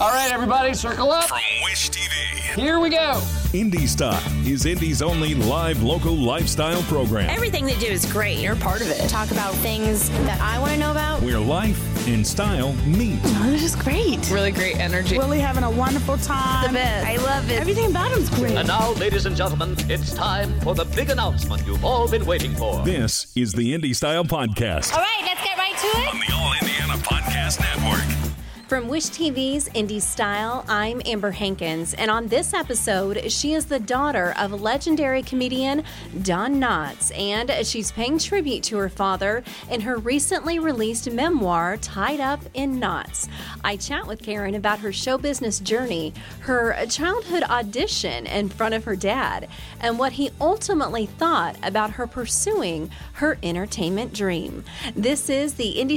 All right, everybody, circle up. From Wish TV. Here we go. Indy Style is Indy's only live local lifestyle program. Everything they do is great. You're part of it. Talk about things that I want to know about. Where life and style meet. Oh, this is great. Really great energy. Really having a wonderful time. The best. I love it. Everything about him's great. And now, ladies and gentlemen, it's time for the big announcement you've all been waiting for. This is the Indy Style Podcast. All right, let's get right to it. On the All Indiana Podcast Network. From Wish TV's Indy Style, I'm Amber Hankins, and on this episode, she is the daughter of legendary comedian Don Knotts, and she's paying tribute to her father in her recently released memoir, Tied Up in Knotts. I chat with Karen about her show business journey, her childhood audition in front of her dad, and what he ultimately thought about her pursuing her entertainment dream. This is the Indy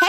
Hey,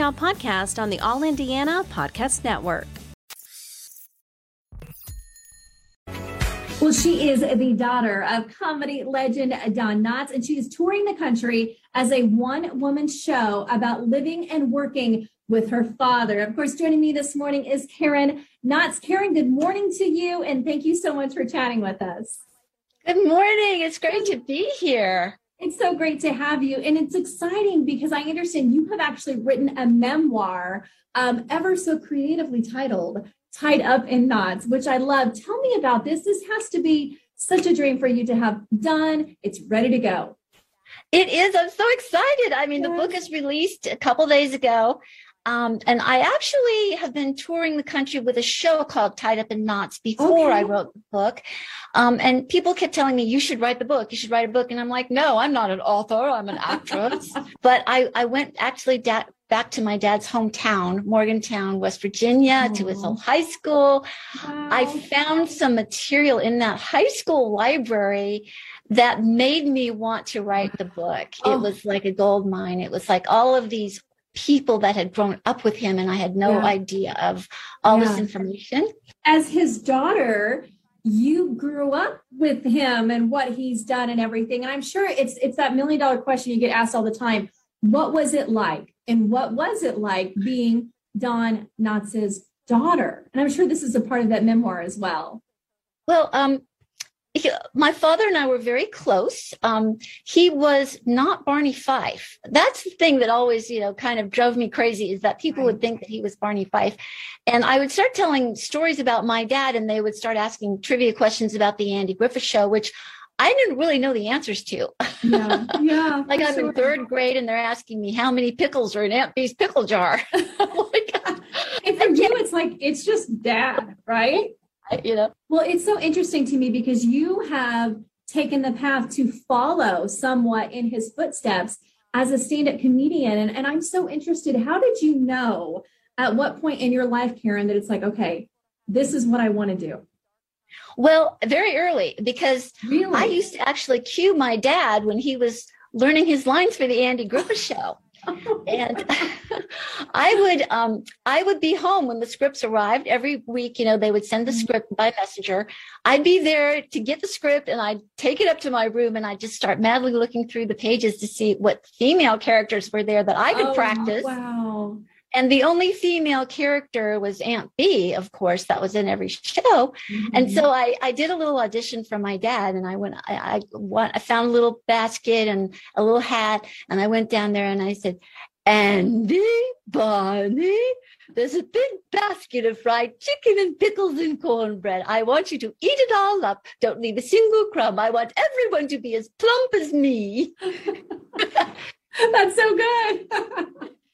Podcast on the All Indiana Podcast Network. Well, she is the daughter of comedy legend Don Knotts, and she is touring the country as a one-woman show about living and working with her father. Of course, joining me this morning is Karen Knotts. Karen, good morning to you, and thank you so much for chatting with us. Good morning. It's great to be here. It's so great to have you. And it's exciting because I understand you have actually written a memoir ever so creatively titled Tied Up in Knotts, which I love. Tell me about this. This has to be such a dream for you to have done. It's ready to go. It is. I'm so excited. I mean, the book is released a couple days ago. And I actually have been touring the country with a show called Tied Up in Knotts before I wrote the book. And people kept telling me, you should write the book. You should write a book. And I'm like, no, I'm not an author. I'm an actress. But I went actually back to my dad's hometown, Morgantown, West Virginia, to his old high school. Wow. I found some material in that high school library that made me want to write the book. Oh. It was like a gold mine. It was like all of these people that had grown up with him, and I had no idea of all this information. As his daughter, you grew up with him and what he's done and everything. And I'm sure it's that $1 million question you get asked all the time. What was it like? And what was it like being Don Knotts' daughter? And I'm sure this is a part of that memoir as well. Well, my father and I were very close. He was not Barney Fife. That's the thing that always, kind of drove me crazy, is that people would think that he was Barney Fife. And I would start telling stories about my dad, and they would start asking trivia questions about the Andy Griffith Show, which I didn't really know the answers to. Yeah. Like I'm in third grade, and they're asking me how many pickles are in Aunt Bee's pickle jar. Oh my God. And for you, it's like, it's just dad, right? Well, it's so interesting to me because you have taken the path to follow somewhat in his footsteps as a stand-up comedian. And I'm so interested, how did you know at what point in your life, Karen, that it's like, okay, this is what I want to do? Well, very early, because I used to actually cue my dad when he was learning his lines for the Andy Griffith Show. And I would be home when the scripts arrived every week. They would send the script by messenger. I'd be there to get the script, and I'd take it up to my room, and I'd just start madly looking through the pages to see what female characters were there that I could practice. Wow. And the only female character was Aunt Bee, of course, that was in every show. Mm-hmm. And so I did a little audition for my dad, and I found a little basket and a little hat, and I went down there and I said, Andy, Bonnie, There's a big basket of fried chicken and pickles and cornbread. I want you to eat it all up. Don't leave a single crumb. I want everyone to be as plump as me. That's so good.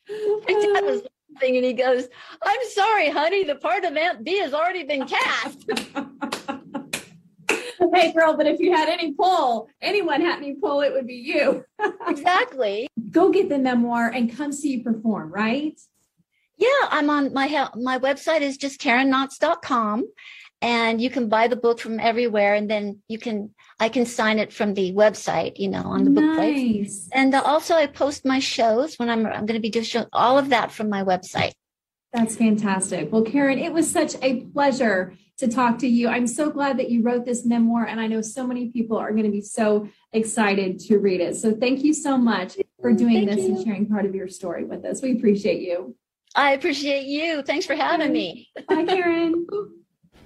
And Dad was laughing and he goes, I'm sorry, honey, the part of Aunt Bee has already been cast. Hey, girl, but if you had any pull, anyone had any pull, it would be you. Exactly. Go get the memoir and come see you perform, right? Yeah, I'm on my website is just KarenKnotts.com, and you can buy the book from everywhere, and then I can sign it from the website, on the book place. And also I post my shows when I'm going to be doing all of that from my website. That's fantastic. Well, Karen, it was such a pleasure to talk to you. I'm so glad that you wrote this memoir, and I know so many people are going to be so excited to read it. So thank you so much for doing this and sharing part of your story with us. We appreciate you. I appreciate you. Thanks for having me. Bye, Karen.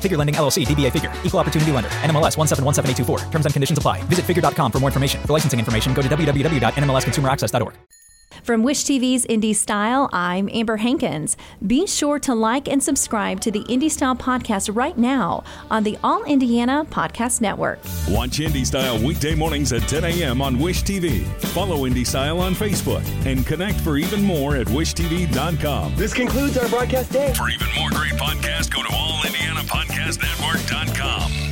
Figure Lending, LLC, DBA Figure, Equal Opportunity Lender, NMLS 1717824. Terms and conditions apply. Visit figure.com for more information. For licensing information, go to www.nmlsconsumeraccess.org. From Wish TV's Indy Style, I'm Amber Hankins. Be sure to like and subscribe to the Indy Style podcast right now on the All Indiana Podcast Network. Watch Indy Style weekday mornings at 10 a.m. on Wish TV. Follow Indy Style on Facebook and connect for even more at wishtv.com. This concludes our broadcast day. For even more great podcasts, go to allindianapodcastnetwork.com.